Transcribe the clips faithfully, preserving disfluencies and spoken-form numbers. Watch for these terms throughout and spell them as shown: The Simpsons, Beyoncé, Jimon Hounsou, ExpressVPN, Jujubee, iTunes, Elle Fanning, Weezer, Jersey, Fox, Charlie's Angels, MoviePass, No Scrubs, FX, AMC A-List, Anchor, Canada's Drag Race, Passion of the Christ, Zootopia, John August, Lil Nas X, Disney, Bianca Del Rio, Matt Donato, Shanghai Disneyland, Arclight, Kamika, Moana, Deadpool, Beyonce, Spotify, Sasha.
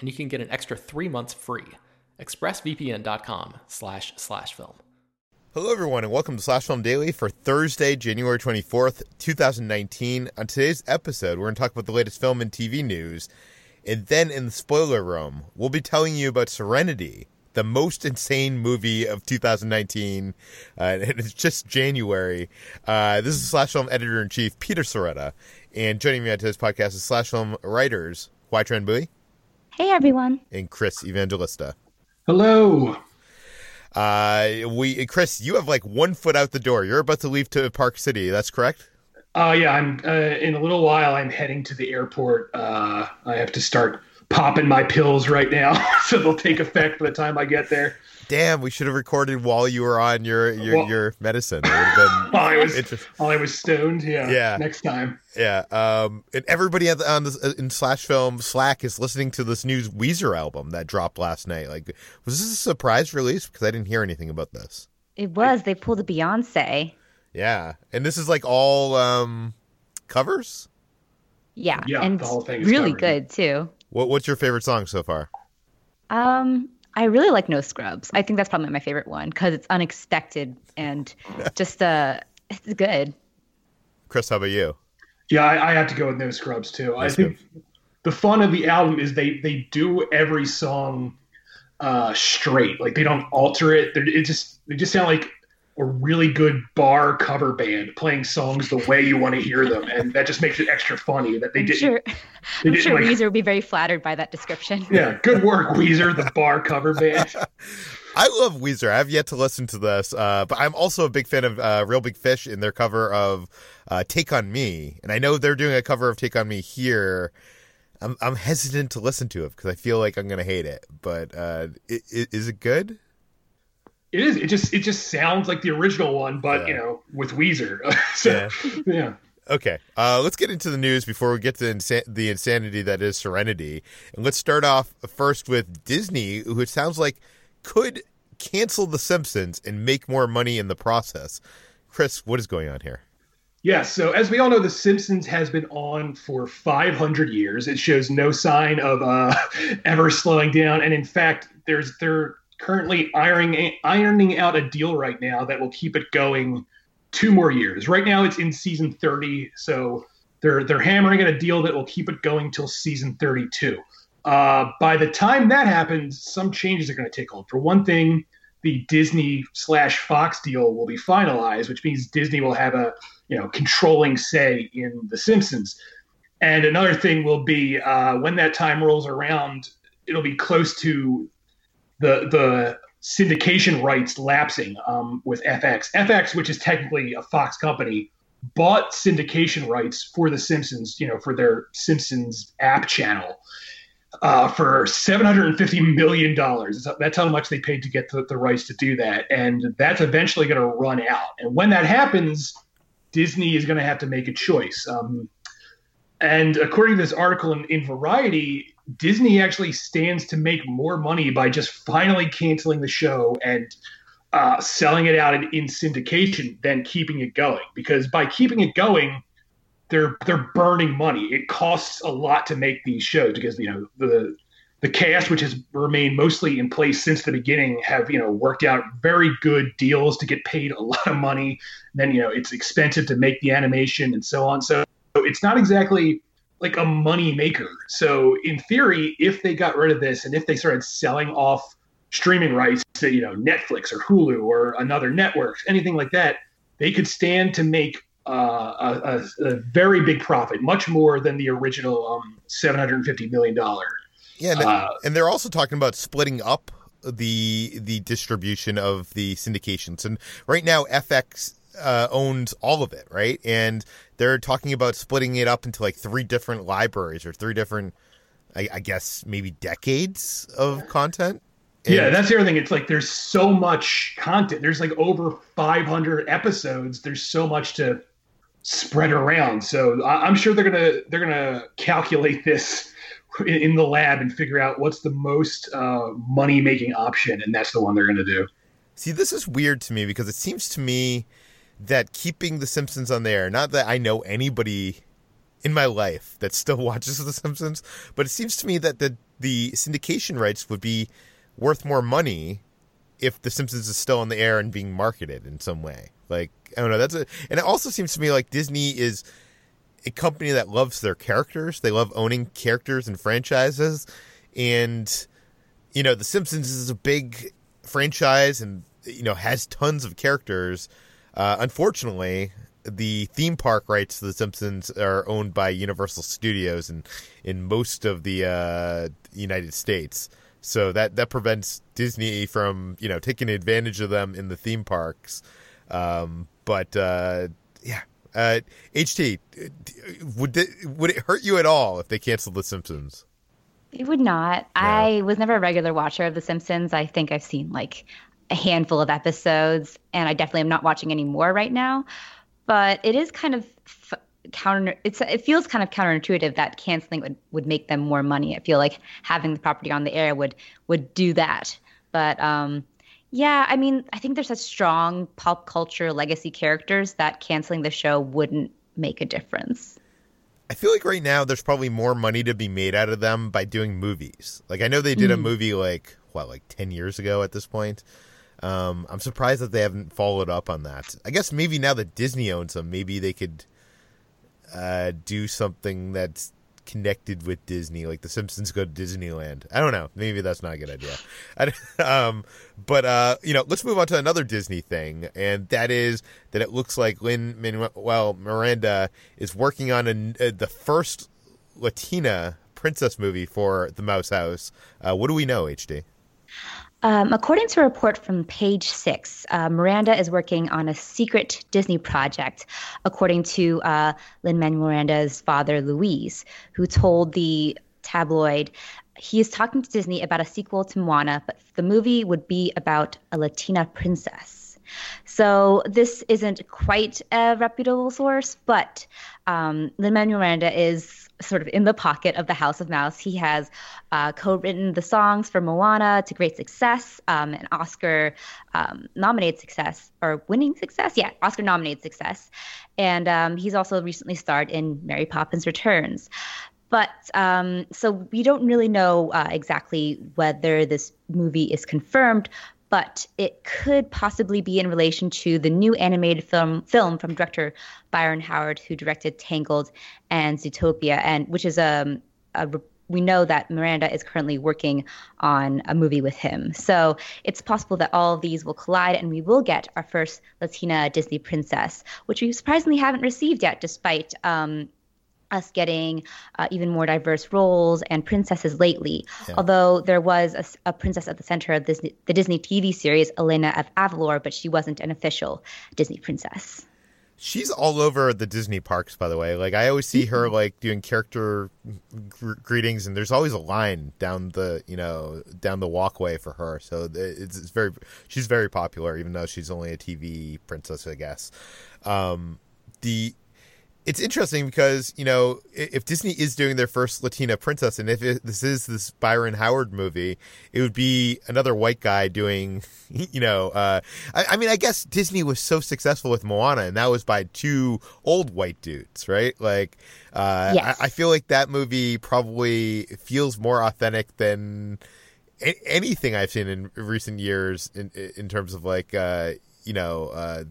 And you can get an extra three months free. ExpressVPN.com slash slash film. Hello, everyone, and welcome to Slash Film Daily for Thursday, January twenty-fourth, twenty nineteen. On today's episode, we're going to talk about the latest film and T V news. And then in the spoiler room, we'll be telling you about Serenity, the most insane movie of two thousand nineteen. Uh, and it's just January. Uh, this is Slash Film Editor-in-Chief Peter Serretta. And joining me on today's podcast is Slash Film writers Hoai-Tran Bui. Hey, everyone. And Chris Evangelista. Hello. Uh, we Chris, you have like one foot out the door. You're about to leave to Park City. That's correct? Oh, uh, yeah. I'm uh, in a little while. I'm heading to the airport. Uh, I have to start popping my pills right now, so they'll take effect by the time I get there. Damn, we should have recorded while you were on your your, well, your medicine. It would have been while, I was, while I was stoned. Yeah. Yeah. Next time. Yeah, um, and everybody on, the, on the, in Slash Film Slack is listening to this new Weezer album that dropped last night. Like, was this a surprise release? Because I didn't hear anything about this. It was. They pulled a Beyonce. Yeah, and this is like all um, covers. Yeah, yeah, and the whole thing is really covered. Good too. What What's your favorite song so far? Um, I really like No Scrubs. I think that's probably my favorite one because it's unexpected and just uh, it's good. Chris, how about you? Yeah, I, I have to go with No Scrubs, too. That's I think good. The fun of the album is they, they do every song uh, straight. Like, they don't alter it. They're, it just They just sound like a really good bar cover band playing songs the way you want to hear them. And that just makes it extra funny that they I'm didn't. Sure, they I'm didn't, sure like, Weezer would be very flattered by that description. Yeah, good work, Weezer, the bar cover band. I love Weezer. I've yet to listen to this, uh, but I'm also a big fan of uh, Real Big Fish in their cover of uh, Take On Me. And I know they're doing a cover of Take On Me here. I'm, I'm hesitant to listen to it because I feel like I'm going to hate it. But uh, it, it, is it good? It is. It just it just sounds like the original one, but, yeah. you know, with Weezer. so, yeah. yeah. Okay. Uh, let's get into the news before we get to insa- the insanity that is Serenity. And let's start off first with Disney, who it sounds like could cancel The Simpsons and make more money in the process. Chris, what is going on here? Yeah. So as we all know, The Simpsons has been on for five hundred years. It shows no sign of uh, ever slowing down. And in fact, there's there. currently ironing ironing out a deal right now that will keep it going two more years. Right now it's in season thirty, so they're they're hammering at a deal that will keep it going till season thirty-two. Uh, by the time that happens, some changes are going to take hold. For one thing, the Disney slash Fox deal will be finalized, which means Disney will have a you know controlling say in The Simpsons. And another thing will be uh, when that time rolls around, it'll be close to the the syndication rights lapsing um, with F X. F X, which is technically a Fox company, bought syndication rights for The Simpsons, you know, for their Simpsons app channel uh, for seven hundred fifty million dollars. That's how much they paid to get the, the rights to do that. And that's eventually going to run out. And when that happens, Disney is going to have to make a choice. Um, and according to this article in, in Variety, Disney actually stands to make more money by just finally canceling the show and uh, selling it out in, in syndication than keeping it going. Because by keeping it going, they're they're burning money. It costs a lot to make these shows because, you know, the the cast, which has remained mostly in place since the beginning, have, you know, worked out very good deals to get paid a lot of money. And then, you know, it's expensive to make the animation and so on. So it's not exactly like a money maker. So in theory, if they got rid of this and if they started selling off streaming rights to, you know, Netflix or Hulu or another network, anything like that, they could stand to make uh, a, a very big profit, much more than the original um, seven hundred fifty million dollars. Yeah, and, uh, and they're also talking about splitting up the the distribution of the syndications. And right now, F X uh, owns all of it, right? And they're talking about splitting it up into like three different libraries or three different, I, I guess, maybe decades of content. And yeah, that's the other thing. It's like there's so much content. There's like over five hundred episodes. There's so much to spread around. So I, I'm sure they're gonna they're gonna calculate this in the lab and figure out what's the most uh, money-making option, and that's the one they're going to do. See, this is weird to me because it seems to me that keeping The Simpsons on there, not that I know anybody in my life that still watches The Simpsons, but it seems to me that the, the syndication rights would be worth more money if The Simpsons is still on the air and being marketed in some way. Like, I don't know. That's a, and it also seems to me like Disney is a company that loves their characters. They love owning characters and franchises. And, you know, The Simpsons is a big franchise and, you know, has tons of characters. Uh, unfortunately, the theme park rights to The Simpsons are owned by Universal Studios and in most of the uh, United States. So that, that prevents Disney from, you know, taking advantage of them in the theme parks. Um, but, uh, yeah. Uh, H T, would it, would it hurt you at all if they canceled The Simpsons? It would not. No. I was never a regular watcher of The Simpsons. I think I've seen like a handful of episodes, and I definitely am not watching any more right now. But it is kind of f- counter. It's it feels kind of counterintuitive that canceling would, would make them more money. I feel like having the property on the air would would do that. But um. Yeah, I mean, I think there's such strong pop culture legacy characters that canceling the show wouldn't make a difference. I feel like right now there's probably more money to be made out of them by doing movies. Like, I know they did mm. a movie like, what, like ten years ago at this point. Um, I'm surprised that they haven't followed up on that. I guess maybe now that Disney owns them, maybe they could uh, do something that's connected with Disney, like The Simpsons go to Disneyland. I don't know. Maybe that's not a good idea. I, um, but, uh, you know, let's move on to another Disney thing, and that is that it looks like Lin-Manuel Miranda is working on a, uh, the first Latina princess movie for The Mouse House. Uh, what do we know, H D? Um, according to a report from Page Six, uh, Miranda is working on a secret Disney project, according to uh, Lin-Manuel Miranda's father, Luis, who told the tabloid he is talking to Disney about a sequel to Moana, but the movie would be about a Latina princess. So this isn't quite a reputable source, but um, Lin-Manuel Miranda is sort of in the pocket of the House of Mouse. He has uh, co-written the songs for Moana to great success, um, an Oscar-nominated um, success, or winning success? Yeah, Oscar-nominated success. And um, he's also recently starred in Mary Poppins Returns. But um, so we don't really know uh, exactly whether this movie is confirmed, but it could possibly be in relation to the new animated film film from director Byron Howard, who directed Tangled and Zootopia, and which is a, a we know that Miranda is currently working on a movie with him. So it's possible that all of these will collide, and we will get our first Latina Disney princess, which we surprisingly haven't received yet, despite um, us getting uh, even more diverse roles and princesses lately. Yeah. Although there was a, a princess at the center of this, the Disney T V series, Elena of Avalor, but she wasn't an official Disney princess. She's all over the Disney parks, by the way. Like, I always see her, like, doing character gr- greetings, and there's always a line down the, you know, down the walkway for her. So it's, it's very, she's very popular, even though she's only a T V princess, I guess. Um, the it's interesting because, you know, if Disney is doing their first Latina princess, and if it, this is this Byron Howard movie, it would be another white guy doing, you know, uh, I, I mean, I guess Disney was so successful with Moana, and that was by two old white dudes, right? Like, uh, yes. I, I feel like that movie probably feels more authentic than a- anything I've seen in recent years in, in terms of like, uh, you know, uh,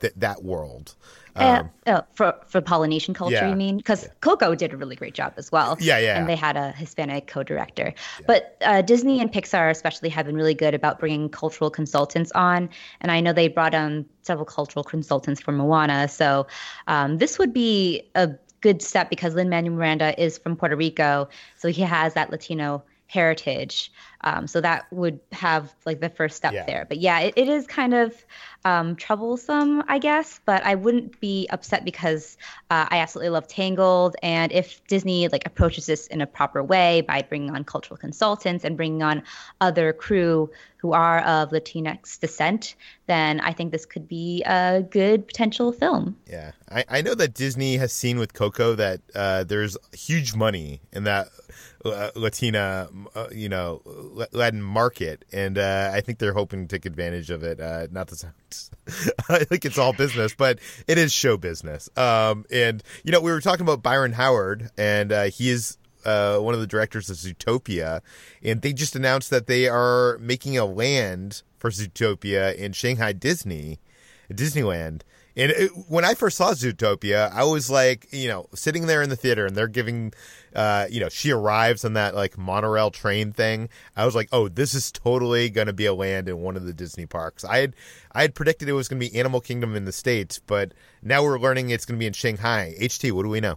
th- that world. Um, uh, uh, for for Polynesian culture, yeah. you mean? Because yeah. Coco did a really great job as well. Yeah, yeah. And they had a Hispanic co-director. Yeah. But uh, Disney and Pixar especially have been really good about bringing cultural consultants on. And I know they brought on several cultural consultants for Moana. So um, this would be a good step because Lin-Manuel Miranda is from Puerto Rico. So he has that Latino heritage. Um, so that would have like the first step yeah. there. But yeah, it, it is kind of um, troublesome, I guess. But I wouldn't be upset because uh, I absolutely love Tangled. And if Disney like approaches this in a proper way by bringing on cultural consultants and bringing on other crew who are of Latinx descent, then I think this could be a good potential film. Yeah, I, I know that Disney has seen with Coco that uh, there's huge money in that uh, Latina, uh, you know, Latin market, and uh, I think they're hoping to take advantage of it. Uh, not to sound I think it's all business, but it is show business. Um, and, you know, we were talking about Byron Howard, and uh, he is uh, one of the directors of Zootopia, and they just announced that they are making a land for Zootopia in Shanghai Disney, Disneyland. And it, when I first saw Zootopia, I was like, you know, sitting there in the theater and they're giving, uh, you know, she arrives on that like monorail train thing. I was like, oh, this is totally going to be a land in one of the Disney parks. I had I had predicted it was going to be Animal Kingdom in the States, but now we're learning it's going to be in Shanghai. H T, what do we know?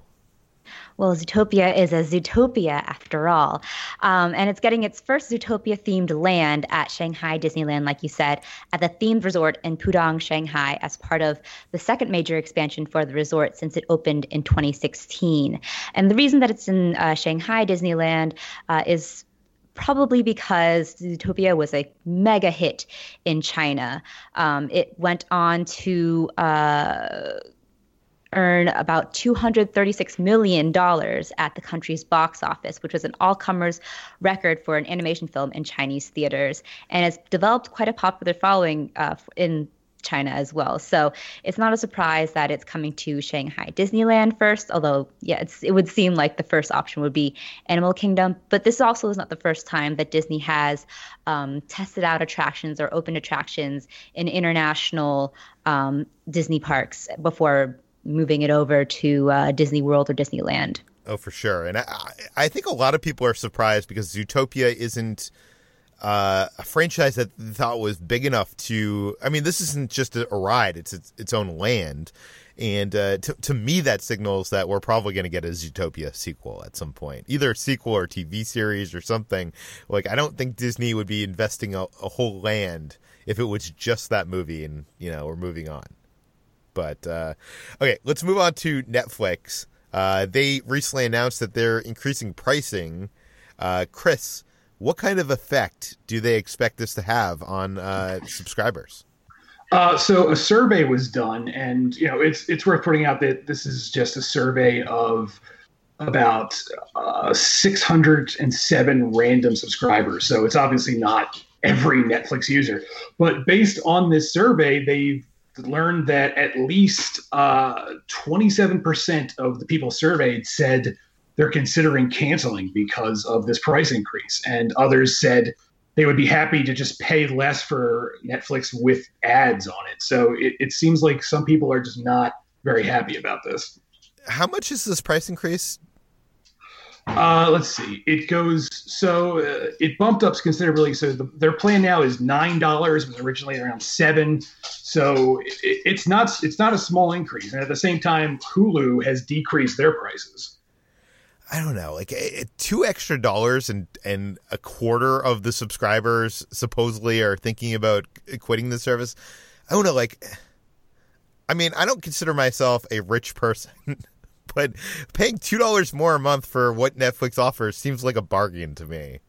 Well, Zootopia is a Zootopia after all. Um, and it's getting its first Zootopia-themed land at Shanghai Disneyland, like you said, at the themed resort in Pudong, Shanghai, as part of the second major expansion for the resort since it opened in twenty sixteen. And the reason that it's in uh, Shanghai Disneyland uh, is probably because Zootopia was a mega hit in China. Um, it went on to... Uh, earn about two hundred thirty-six million dollars at the country's box office, which was an all-comers record for an animation film in Chinese theaters. And it's developed quite a popular following uh, in China as well. So it's not a surprise that it's coming to Shanghai Disneyland first, although, yeah, it's, it would seem like the first option would be Animal Kingdom. But this also is not the first time that Disney has um, tested out attractions or opened attractions in international um, Disney parks before moving it over to uh, Disney World or Disneyland. Oh, for sure. And I, I think a lot of people are surprised because Zootopia isn't uh, a franchise that they thought was big enough to... I mean, this isn't just a ride. It's its, its own land. And uh, to, to me, that signals that we're probably going to get a Zootopia sequel at some point, either a sequel or a T V series or something. Like, I don't think Disney would be investing a, a whole land if it was just that movie and, you know, we're moving on. But, uh, okay, let's move on to Netflix. Uh, they recently announced that they're increasing pricing. Uh, Chris, what kind of effect do they expect this to have on uh, subscribers? Uh, so a survey was done, and, you know, it's it's worth pointing out that this is just a survey of about uh, six hundred seven random subscribers. So it's obviously not every Netflix user. But based on this survey, they've learned that at least uh, twenty-seven percent of the people surveyed said they're considering canceling because of this price increase. And others said they would be happy to just pay less for Netflix with ads on it. So it, it seems like some people are just not very happy about this. How much is this price increase? Uh, let's see. It goes so uh, it bumped up considerably. So the, their plan now is nine dollars. Was originally around seven. So it, it's not it's not a small increase. And at the same time, Hulu has decreased their prices. I don't know, like it, two extra dollars and and a quarter of the subscribers supposedly are thinking about quitting the service. I don't know. Like, I mean, I don't consider myself a rich person. But paying two dollars more a month for what Netflix offers seems like a bargain to me.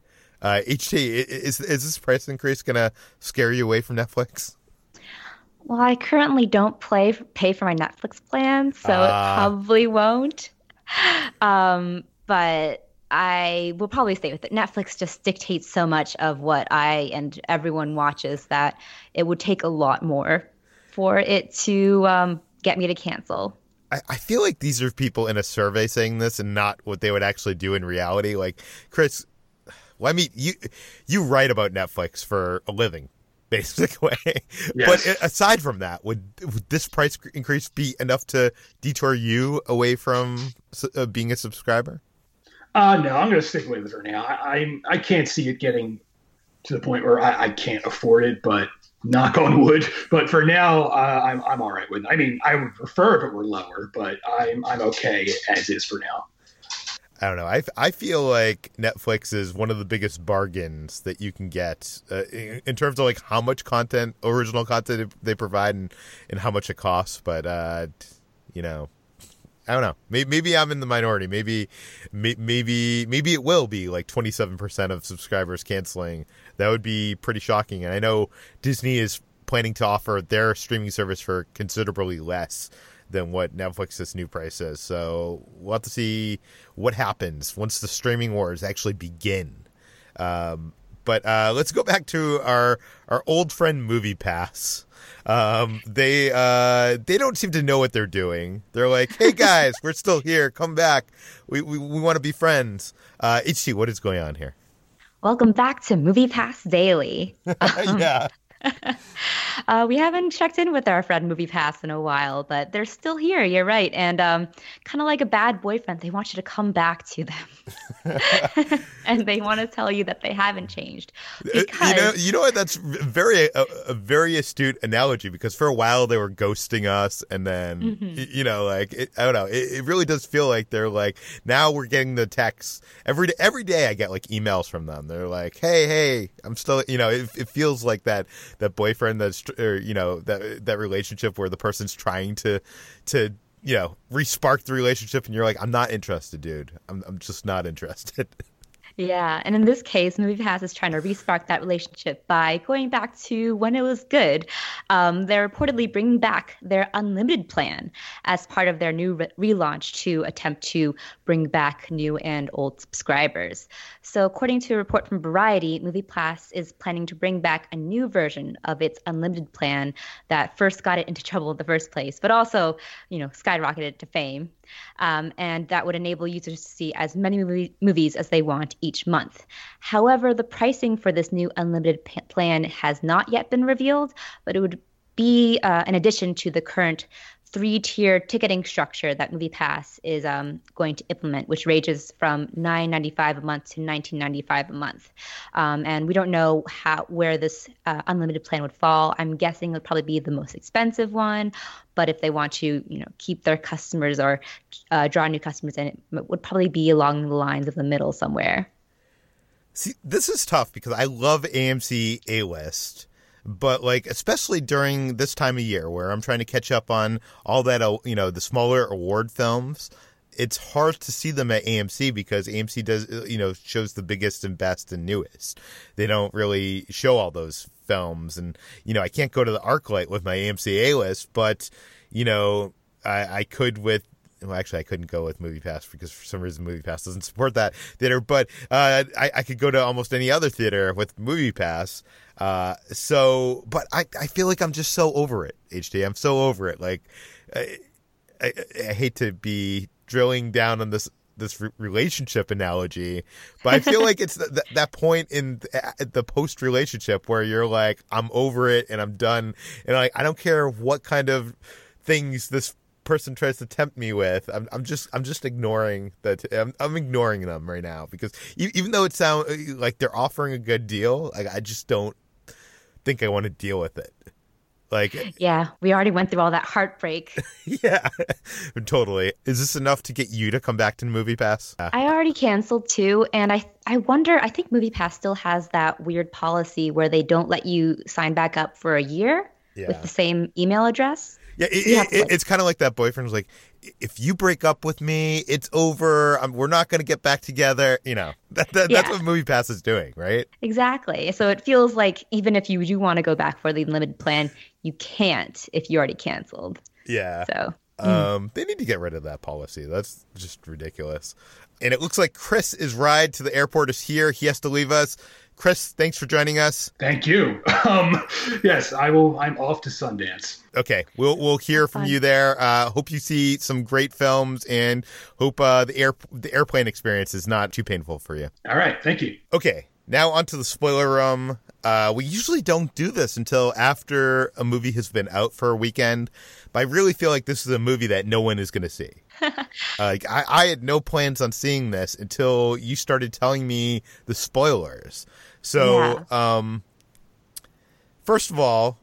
Uh, H T, is, is this price increase going to scare you away from Netflix? Well, I currently don't play, pay for my Netflix plan, so uh. it probably won't. Um, but I will probably stay with it. Netflix just dictates so much of what I and everyone watches that it would take a lot more for it to um, get me to cancel. I, I feel like these are people in a survey saying this and not what they would actually do in reality. Like, Chris, well, I mean, you, you write about Netflix for a living. Basically, yes. But aside from that, would, would this price increase be enough to detour you away from uh, being a subscriber? Uh, no, I'm going to stick with it for now. I, I I can't see it getting to the point where I, I can't afford it. But knock on wood. But for now, uh, I'm I'm all right with it. I mean, I would prefer if it were lower, but I'm I'm okay as is for now. I don't know. I, I feel like Netflix is one of the biggest bargains that you can get uh, in, in terms of like how much content, original content they provide and, and how much it costs. But, uh, you know, I don't know. Maybe, maybe I'm in the minority. Maybe maybe, maybe it will be like twenty-seven percent of subscribers canceling. That would be pretty shocking. And I know Disney is planning to offer their streaming service for considerably less than what Netflix's new price is. So we'll have to see what happens once the streaming wars actually begin. Um, but uh, let's go back to our our old friend MoviePass. Um, they uh, they don't seem to know what they're doing. They're like, hey, guys, we're still here. Come back. We we, we want to be friends. Uh, Ichi, what is going on here? Welcome back to MoviePass Daily. Yeah. uh, we haven't checked in with our friend MoviePass in a while, but they're still here. You're right. And um, kind of like a bad boyfriend, they want you to come back to them. And they want to tell you that they haven't changed. Because... You know, you know what? That's very a, a very astute analogy, because for a while they were ghosting us. And then, mm-hmm. you know, like, it, I don't know. It, it really does feel like they're like, now we're getting the texts. Every, every day I get like emails from them. They're like, hey, hey, I'm still, you know, it, it feels like that. That boyfriend, that's, or, you know, that that relationship where the person's trying to, to you know, re-spark the relationship, and you're like, I'm not interested, dude. I'm I'm just not interested. Yeah, and in this case, MoviePass is trying to re-spark that relationship by going back to when it was good. Um, they're reportedly bringing back their unlimited plan as part of their new re- relaunch to attempt to bring back new and old subscribers. So according to a report from Variety, MoviePass is planning to bring back a new version of its unlimited plan that first got it into trouble in the first place, but also, you know, skyrocketed to fame. Um, and that would enable users to see as many movie- movies as they want each month. However, the pricing for this new unlimited p- plan has not yet been revealed, but it would be uh, an addition to the current three-tier ticketing structure that MoviePass is um, going to implement, which ranges from nine dollars and ninety-five cents a month to nineteen dollars and ninety-five cents a month. Um, and we don't know how where this uh, unlimited plan would fall. I'm guessing it would probably be the most expensive one, but if they want to, you know, keep their customers or uh, draw new customers in, it would probably be along the lines of the middle somewhere. See, this is tough because I love A M C A-List. But, like, especially during this time of year where I'm trying to catch up on all that, you know, the smaller award films, it's hard to see them at A M C because A M C does, you know, shows the biggest and best and newest. They don't really show all those films. And, you know, I can't go to the ArcLight with my A M C A-List, but, you know, I, I could with. Well, actually, I couldn't go with MoviePass because for some reason MoviePass doesn't support that theater. But uh, I, I could go to almost any other theater with MoviePass. Uh, so, but I, I feel like I'm just so over it, H D. I'm so over it. Like, I, I, I hate to be drilling down on this this re- relationship analogy, but I feel like it's th- th- that point in th- the post relationship where you're like, I'm over it and I'm done, and like I don't care what kind of things this person tries to tempt me with. I'm, I'm just, I'm just ignoring that. I'm, I'm ignoring them right now because even though it sounds like they're offering a good deal, like I just don't think I want to deal with it. Like, yeah, we already went through all that heartbreak. Yeah, totally. Is this enough to get you to come back to MoviePass? Uh. I already canceled too, and I I wonder. I think MoviePass still has that weird policy where they don't let you sign back up for a year yeah. with the same email address. Yeah, it, it, it, it's kind of like that boyfriend's like, if you break up with me, it's over. I'm, we're not going to get back together. You know, that, that, yeah. That's what MoviePass is doing, right? Exactly. So it feels like even if you do want to go back for the unlimited plan, you can't if you already canceled. Yeah. So um, mm. they need to get rid of that policy. That's just ridiculous. And it looks like Chris's ride to the airport is here. He has to leave us. Chris, thanks for joining us. Thank you. Um, yes, I will. I'm off to Sundance. Okay, we'll we'll hear from Fun. you there. Uh, hope you see some great films, and hope uh, the air the airplane experience is not too painful for you. All right, thank you. Okay, now onto the spoiler room. Uh, we usually don't do this until after a movie has been out for a weekend, but I really feel like this is a movie that no one is going to see. Like I, I had no plans on seeing this until you started telling me the spoilers. So, yeah. um, first of all,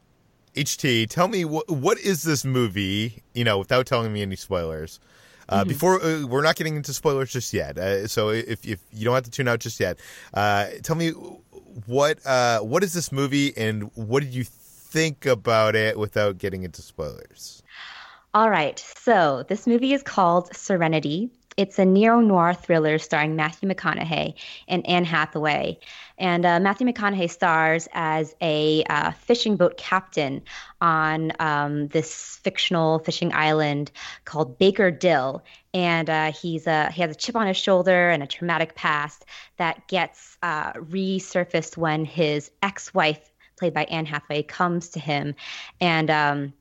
H T, tell me wh- what is this movie, you know, without telling me any spoilers. Uh, mm-hmm. Before uh, we're not getting into spoilers just yet. Uh, so if if you don't have to tune out just yet, uh, tell me what uh, what is this movie and what did you think about it without getting into spoilers? All right. So this movie is called Serenity. It's a neo-noir thriller starring Matthew McConaughey and Anne Hathaway. And uh, Matthew McConaughey stars as a uh, fishing boat captain on um, this fictional fishing island called Baker Dill. And uh, he's a, he has a chip on his shoulder and a traumatic past that gets uh, resurfaced when his ex-wife, played by Anne Hathaway, comes to him and um,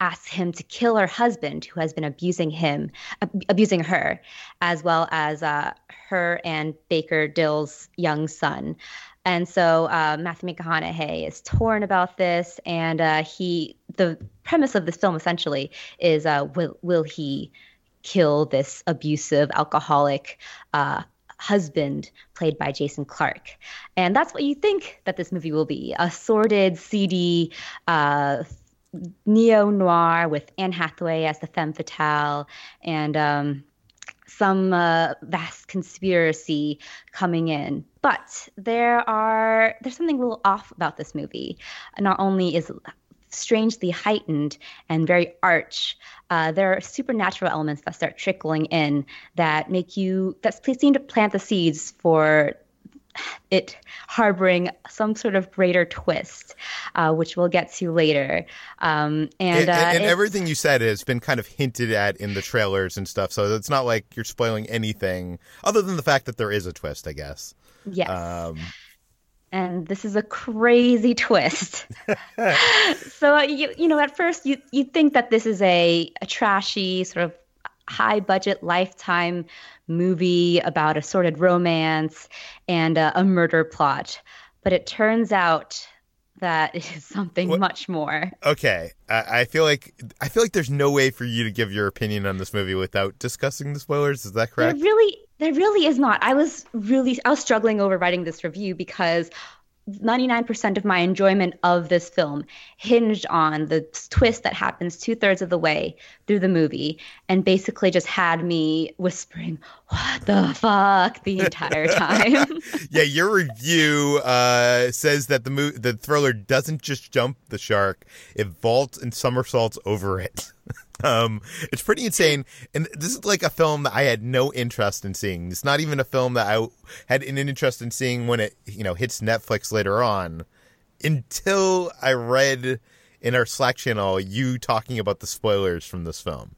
asks him to kill her husband, who has been abusing him, ab- abusing her, as well as uh, her and Baker Dill's young son. And so uh, Matthew McConaughey is torn about this, and uh, he. The premise of this film essentially is: uh, will will he kill this abusive, alcoholic uh, husband, played by Jason Clarke? And that's what you think that this movie will be: a sordid, seedy. Uh, neo-noir with Anne Hathaway as the femme fatale and um, some uh, vast conspiracy coming in. But there are there's something a little off about this movie. Not only is it strangely heightened and very arch, uh, there are supernatural elements that start trickling in that make you that seem to plant the seeds for it harboring some sort of greater twist, uh, which we'll get to later. Um, and and, uh, and everything you said has been kind of hinted at in the trailers and stuff, so it's not like you're spoiling anything other than the fact that there is a twist, I guess. Yes. Um, and this is a crazy twist. So, uh, you, you know, at first you, you think that this is a, a trashy sort of high-budget Lifetime movie about a sordid romance and uh, a murder plot. But it turns out that it is something what? much more. Okay. I, I feel like I feel like there's no way for you to give your opinion on this movie without discussing the spoilers. Is that correct? There really, there really is not. I was really I was struggling over writing this review because ninety-nine percent of my enjoyment of this film hinged on the twist that happens two-thirds of the way through the movie and basically just had me whispering, what the fuck, the entire time. Yeah, your review uh, says that the mo- the thriller doesn't just jump the shark, it vaults and somersaults over it. Um, it's pretty insane. And this is like a film that I had no interest in seeing. It's not even a film that I had an interest in seeing when it, you know, hits Netflix later on until I read in our Slack channel you talking about the spoilers from this film.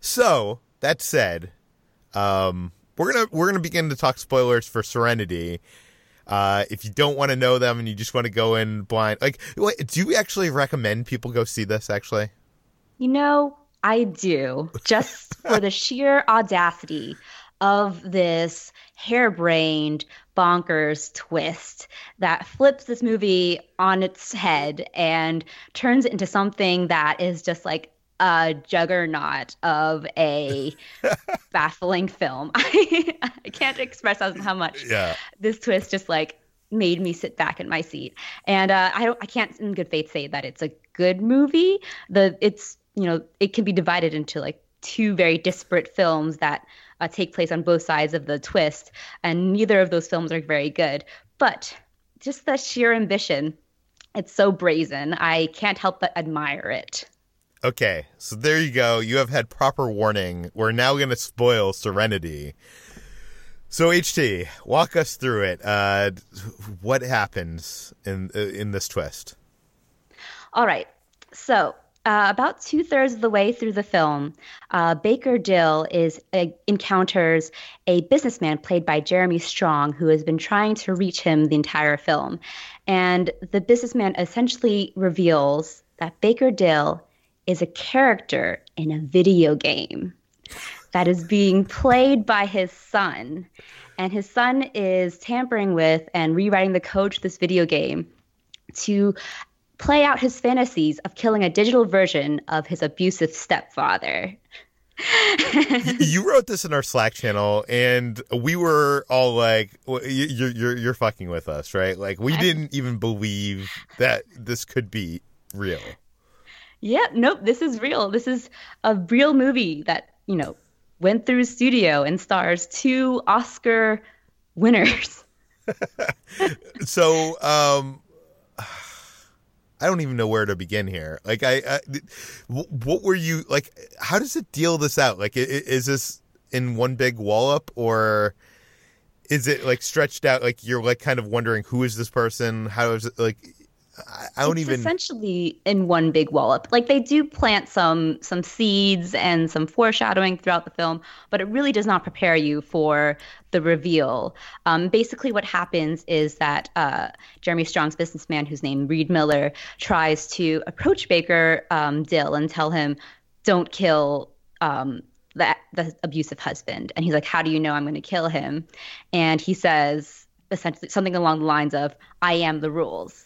So that said, um, we're going to we're going to begin to talk spoilers for Serenity. Uh, if you don't want to know them and you just want to go in blind, like, do we actually recommend people go see this actually? You know, I do, just for the sheer audacity of this harebrained, bonkers twist that flips this movie on its head and turns it into something that is just like a juggernaut of a baffling film. I, I can't express how much yeah. this twist just like made me sit back in my seat. And uh, I don't, I can't in good faith say that it's a good movie. The it's You know, it can be divided into like two very disparate films that uh, take place on both sides of the twist, and neither of those films are very good. But just the sheer ambition, it's so brazen. I can't help but admire it. Okay, so there you go. You have had proper warning. We're now going to spoil Serenity. So H T, walk us through it. Uh, what happens in in this twist? All right. So uh, about two thirds of the way through the film, uh, Baker Dill is uh, encounters a businessman played by Jeremy Strong, who has been trying to reach him the entire film. And the businessman essentially reveals that Baker Dill is a character in a video game that is being played by his son. And his son is tampering with and rewriting the code to this video game to play out his fantasies of killing a digital version of his abusive stepfather. You wrote this in our Slack channel, and we were all like, you're, you're, you're fucking with us, right? Like, we didn't even believe that this could be real. Yeah, nope, this is real. This is a real movie that, you know, went through studio and stars two Oscar winners. So, um, I don't even know where to begin here. Like, I, I, what were you, like, how does it deal this out? Like, is this in one big wallop, or is it, like, stretched out? Like, you're, like, kind of wondering, who is this person? How is it, like... I don't it's even essentially in one big wallop. Like, they do plant some some seeds and some foreshadowing throughout the film, but it really does not prepare you for the reveal. Um, basically, what happens is that uh, Jeremy Strong's businessman, who's named Reed Miller, tries to approach Baker um, Dill and tell him, "Don't kill um, the the abusive husband." And he's like, "How do you know I'm going to kill him?" And he says essentially something along the lines of, "I am the rules."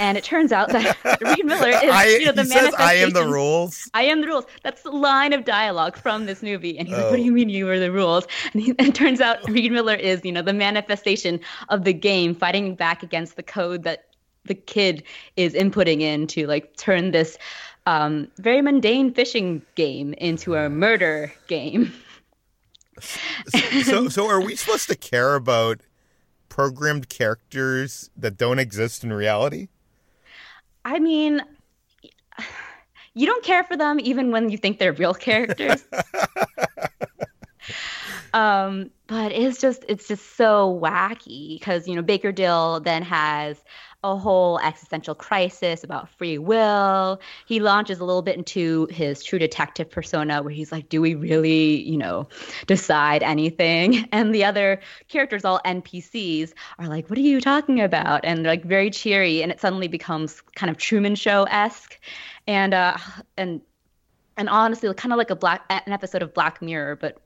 And it turns out that Reed Miller is I, you know, the manifestation. He says, I am the rules. I am the rules. That's the line of dialogue from this movie. And he's oh. like, what do you mean you were the rules? And, he, and it turns out Reed Miller is, you know, the manifestation of the game fighting back against the code that the kid is inputting in to, like, turn this um, very mundane fishing game into a murder game. So, so, so are we supposed to care about programmed characters that don't exist in reality? I mean, you don't care for them even when you think they're real characters. um, but it's just it's just so wacky because, you know, Baker Dill then has a whole existential crisis about free will. He launches a little bit into his true detective persona where he's like, do we really, you know, decide anything? And the other characters, all N P Cs, are like, what are you talking about? And they're like very cheery, and it suddenly becomes kind of Truman Show-esque. And, uh, and, and honestly, kind of like a black, an episode of Black Mirror, but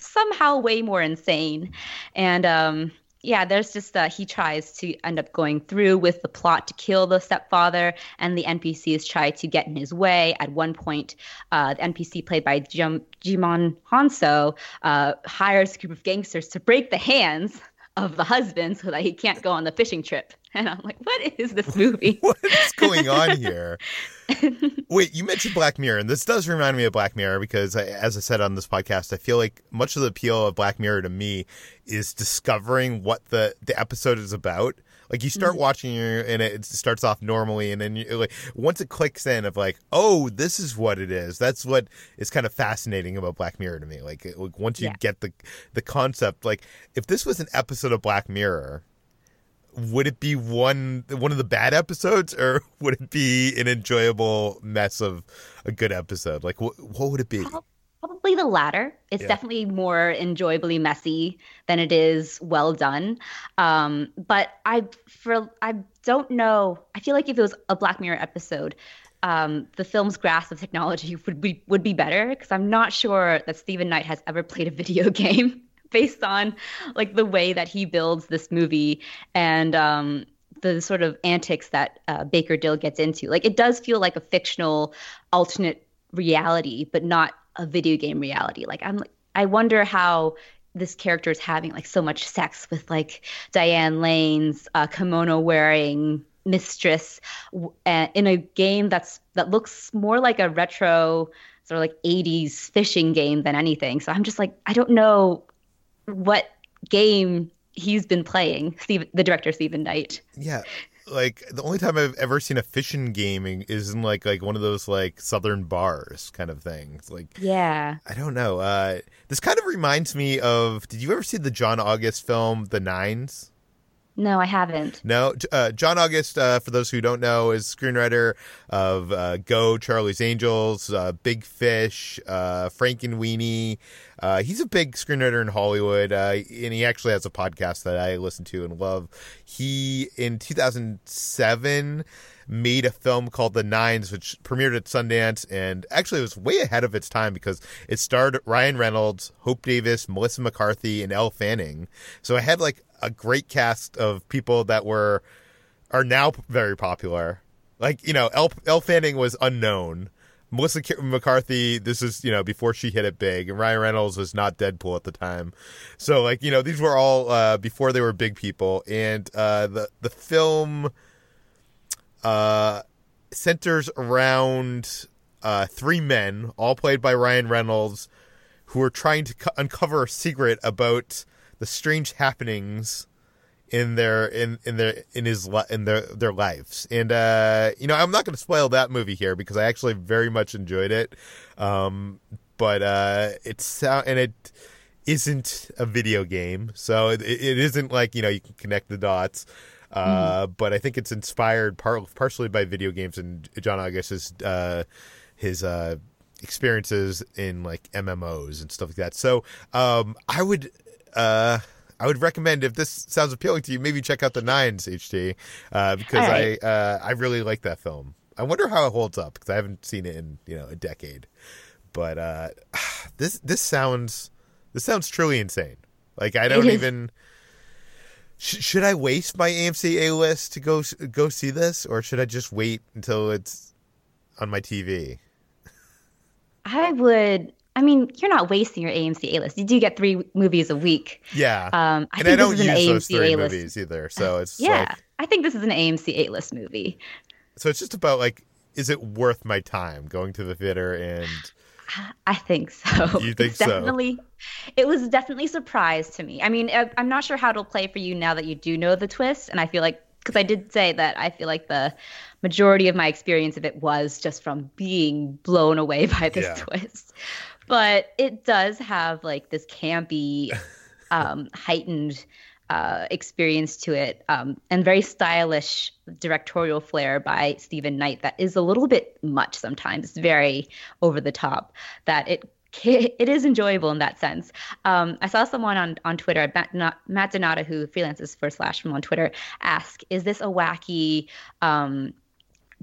somehow way more insane. And, um, Yeah, there's just uh, he tries to end up going through with the plot to kill the stepfather, and the N P Cs try to get in his way. At one point, uh, the N P C played by Jim- Jimon Hounsou uh, hires a group of gangsters to break the hands of the husband so that he can't go on the fishing trip. And I'm like, what is this movie? What's going on here? Wait, you mentioned Black Mirror, and this does remind me of Black Mirror because, I, as I said on this podcast, I feel like much of the appeal of Black Mirror to me is discovering what the, the episode is about. Like, you start mm-hmm. watching and it starts off normally, and then you, like, once it clicks in of like, oh, this is what it is. That's what is kind of fascinating about Black Mirror to me. Like, like once you yeah. get the the concept, like, if this was an episode of Black Mirror, would it be one one of the bad episodes, or would it be an enjoyable mess of a good episode? Like, wh- what would it be? Probably the latter. It's yeah. definitely more enjoyably messy than it is well done. Um, but I for I don't know. I feel like if it was a Black Mirror episode, um, the film's grasp of technology would be would be better, because I'm not sure that Stephen Knight has ever played a video game based on, like, the way that he builds this movie and um, the sort of antics that uh, Baker Dill gets into. Like, it does feel like a fictional alternate reality, but not a video game reality. Like, I'm I wonder how this character is having, like, so much sex with, like, Diane Lane's uh, kimono wearing mistress uh, in a game that's that looks more like a retro sort of like eighties fishing game than anything. So I'm just like, I don't know what game he's been playing, Steve, the director Stephen Knight. Yeah. Like, the only time I've ever seen a fishing game is in, like, like one of those, like, southern bars kind of things. Like, yeah. I don't know. Uh, this kind of reminds me of, did you ever see the John August film, The Nines? No, I haven't. No. Uh, John August, uh, for those who don't know, is screenwriter of uh, Go, Charlie's Angels, uh, Big Fish, uh, Frankenweenie. Uh, he's a big screenwriter in Hollywood, uh, and he actually has a podcast that I listen to and love. He, in two thousand seven, made a film called The Nines, which premiered at Sundance, and actually it was way ahead of its time because it starred Ryan Reynolds, Hope Davis, Melissa McCarthy, and Elle Fanning. So I had, like, a great cast of people that were are now very popular. Like, you know, Elle, Elle Fanning was unknown. Melissa McCarthy, this is, you know, before she hit it big. And Ryan Reynolds was not Deadpool at the time. So, like, you know, these were all uh, before they were big people. And uh, the, the film uh, centers around uh, three men, all played by Ryan Reynolds, who are trying to co- uncover a secret about the strange happenings in their in in their in his in their their lives. And uh, you know, I'm not going to spoil that movie here because I actually very much enjoyed it. Um, but uh, it's and it isn't a video game, so it, it isn't like, you know, you can connect the dots. Uh, mm-hmm. But I think it's inspired par- partially by video games and John August's uh, his. Uh, experiences in, like, M M Os and stuff like that. So um, I would uh, I would recommend, if this sounds appealing to you, maybe check out The Nines, H D, uh, because right. I uh, I really like that film. I wonder how it holds up because I haven't seen it in, you know, a decade. But uh, this this sounds this sounds truly insane. Like, I don't even sh- should I waste my A M C A-List to go go see this, or should I just wait until it's on my T V? I would. I mean, you're not wasting your A M C A-List. You do get three movies a week. Yeah, um, I and think I don't this is use an A M C those three A-List. Movies either. So it's yeah. Like, I think this is an A M C A-List movie. So it's just about, like, is it worth my time going to the theater? And I think so. You think it's so? Definitely. It was definitely a surprise to me. I mean, I'm not sure how it'll play for you now that you do know the twist. And I feel like, because I did say that I feel like the majority of my experience of it was just from being blown away by this yeah. twist. But it does have, like, this campy, um, heightened uh, experience to it, um, and very stylish directorial flair by Stephen Knight that is a little bit much sometimes. It's very over the top that it It is enjoyable in that sense. Um, I saw someone on, on Twitter, Matt, Matt Donato, who freelances for SlashFilm on Twitter, ask, is this a wacky um,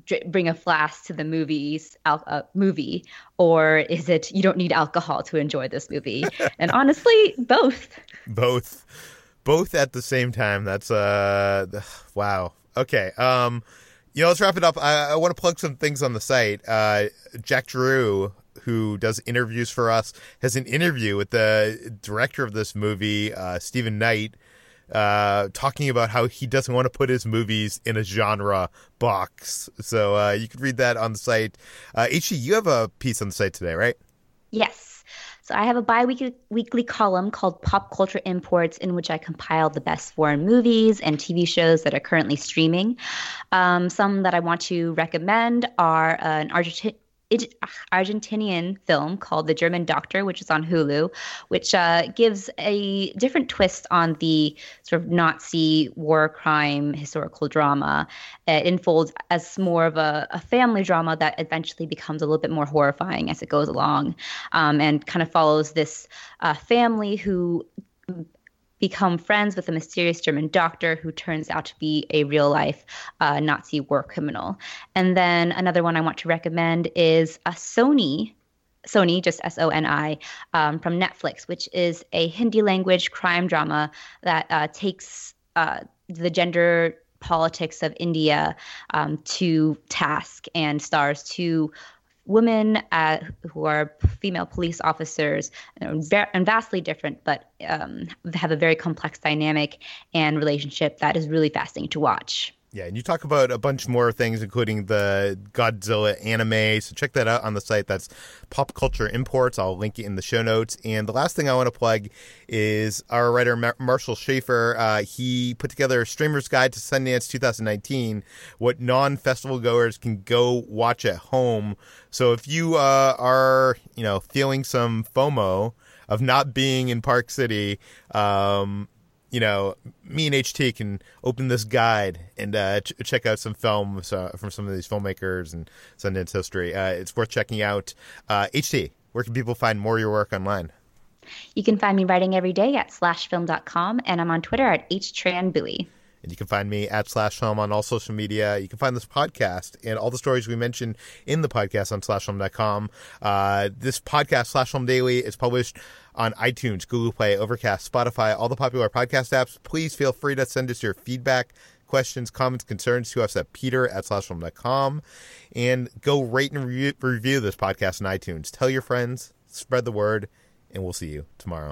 dr- bring a flask to the movies al- uh, movie, or is it you don't need alcohol to enjoy this movie? And honestly, both. Both. Both at the same time. That's uh, – wow. Okay. Um, you know, let's wrap it up. I, I want to plug some things on the site. Uh, Jack Drew, who does interviews for us, has an interview with the director of this movie, uh, Stephen Knight, uh, talking about how he doesn't want to put his movies in a genre box. So uh, you can read that on the site. Uh, H E, you have a piece on the site today, right? Yes. So I have a bi-weekly weekly column called Pop Culture Imports, in which I compile the best foreign movies and T V shows that are currently streaming. Um, some that I want to recommend are uh, an Argentine Argentinian film called The German Doctor, which is on Hulu, which uh, gives a different twist on the sort of Nazi war crime historical drama. It unfolds as more of a, a family drama that eventually becomes a little bit more horrifying as it goes along, um, and kind of follows this uh, family who become friends with a mysterious German doctor who turns out to be a real-life uh, Nazi war criminal. And then another one I want to recommend is a Sony, Sony, just S O N I, um, from Netflix, which is a Hindi-language crime drama that uh, takes uh, the gender politics of India um, to task, and stars two women uh, who are female police officers, and vastly different, but um, have a very complex dynamic and relationship that is really fascinating to watch. Yeah, and you talk about a bunch more things, including the Godzilla anime. So check that out on the site. That's Pop Culture Imports. I'll link it in the show notes. And the last thing I want to plug is our writer, Mar- Marshall Schaefer. Uh, he put together a Streamer's Guide to Sundance twenty nineteen, what non-festival goers can go watch at home. So if you uh, are, you know, feeling some FOMO of not being in Park City, um, you know, me and H T can open this guide and uh, ch- check out some films uh, from some of these filmmakers and Sundance history. Uh, it's worth checking out. Uh, H T, where can people find more of your work online? You can find me writing every day at slash film dot com, and I'm on Twitter at H Tran Bui. And you can find me at SlashFilm on all social media. You can find this podcast and all the stories we mentioned in the podcast on slash film dot com. Uh, this podcast, SlashFilm Daily, is published on iTunes, Google Play, Overcast, Spotify, all the popular podcast apps. Please feel free to send us your feedback, questions, comments, concerns to us at peter at slash film dot com. And go rate and re- review this podcast on iTunes. Tell your friends, spread the word, and we'll see you tomorrow.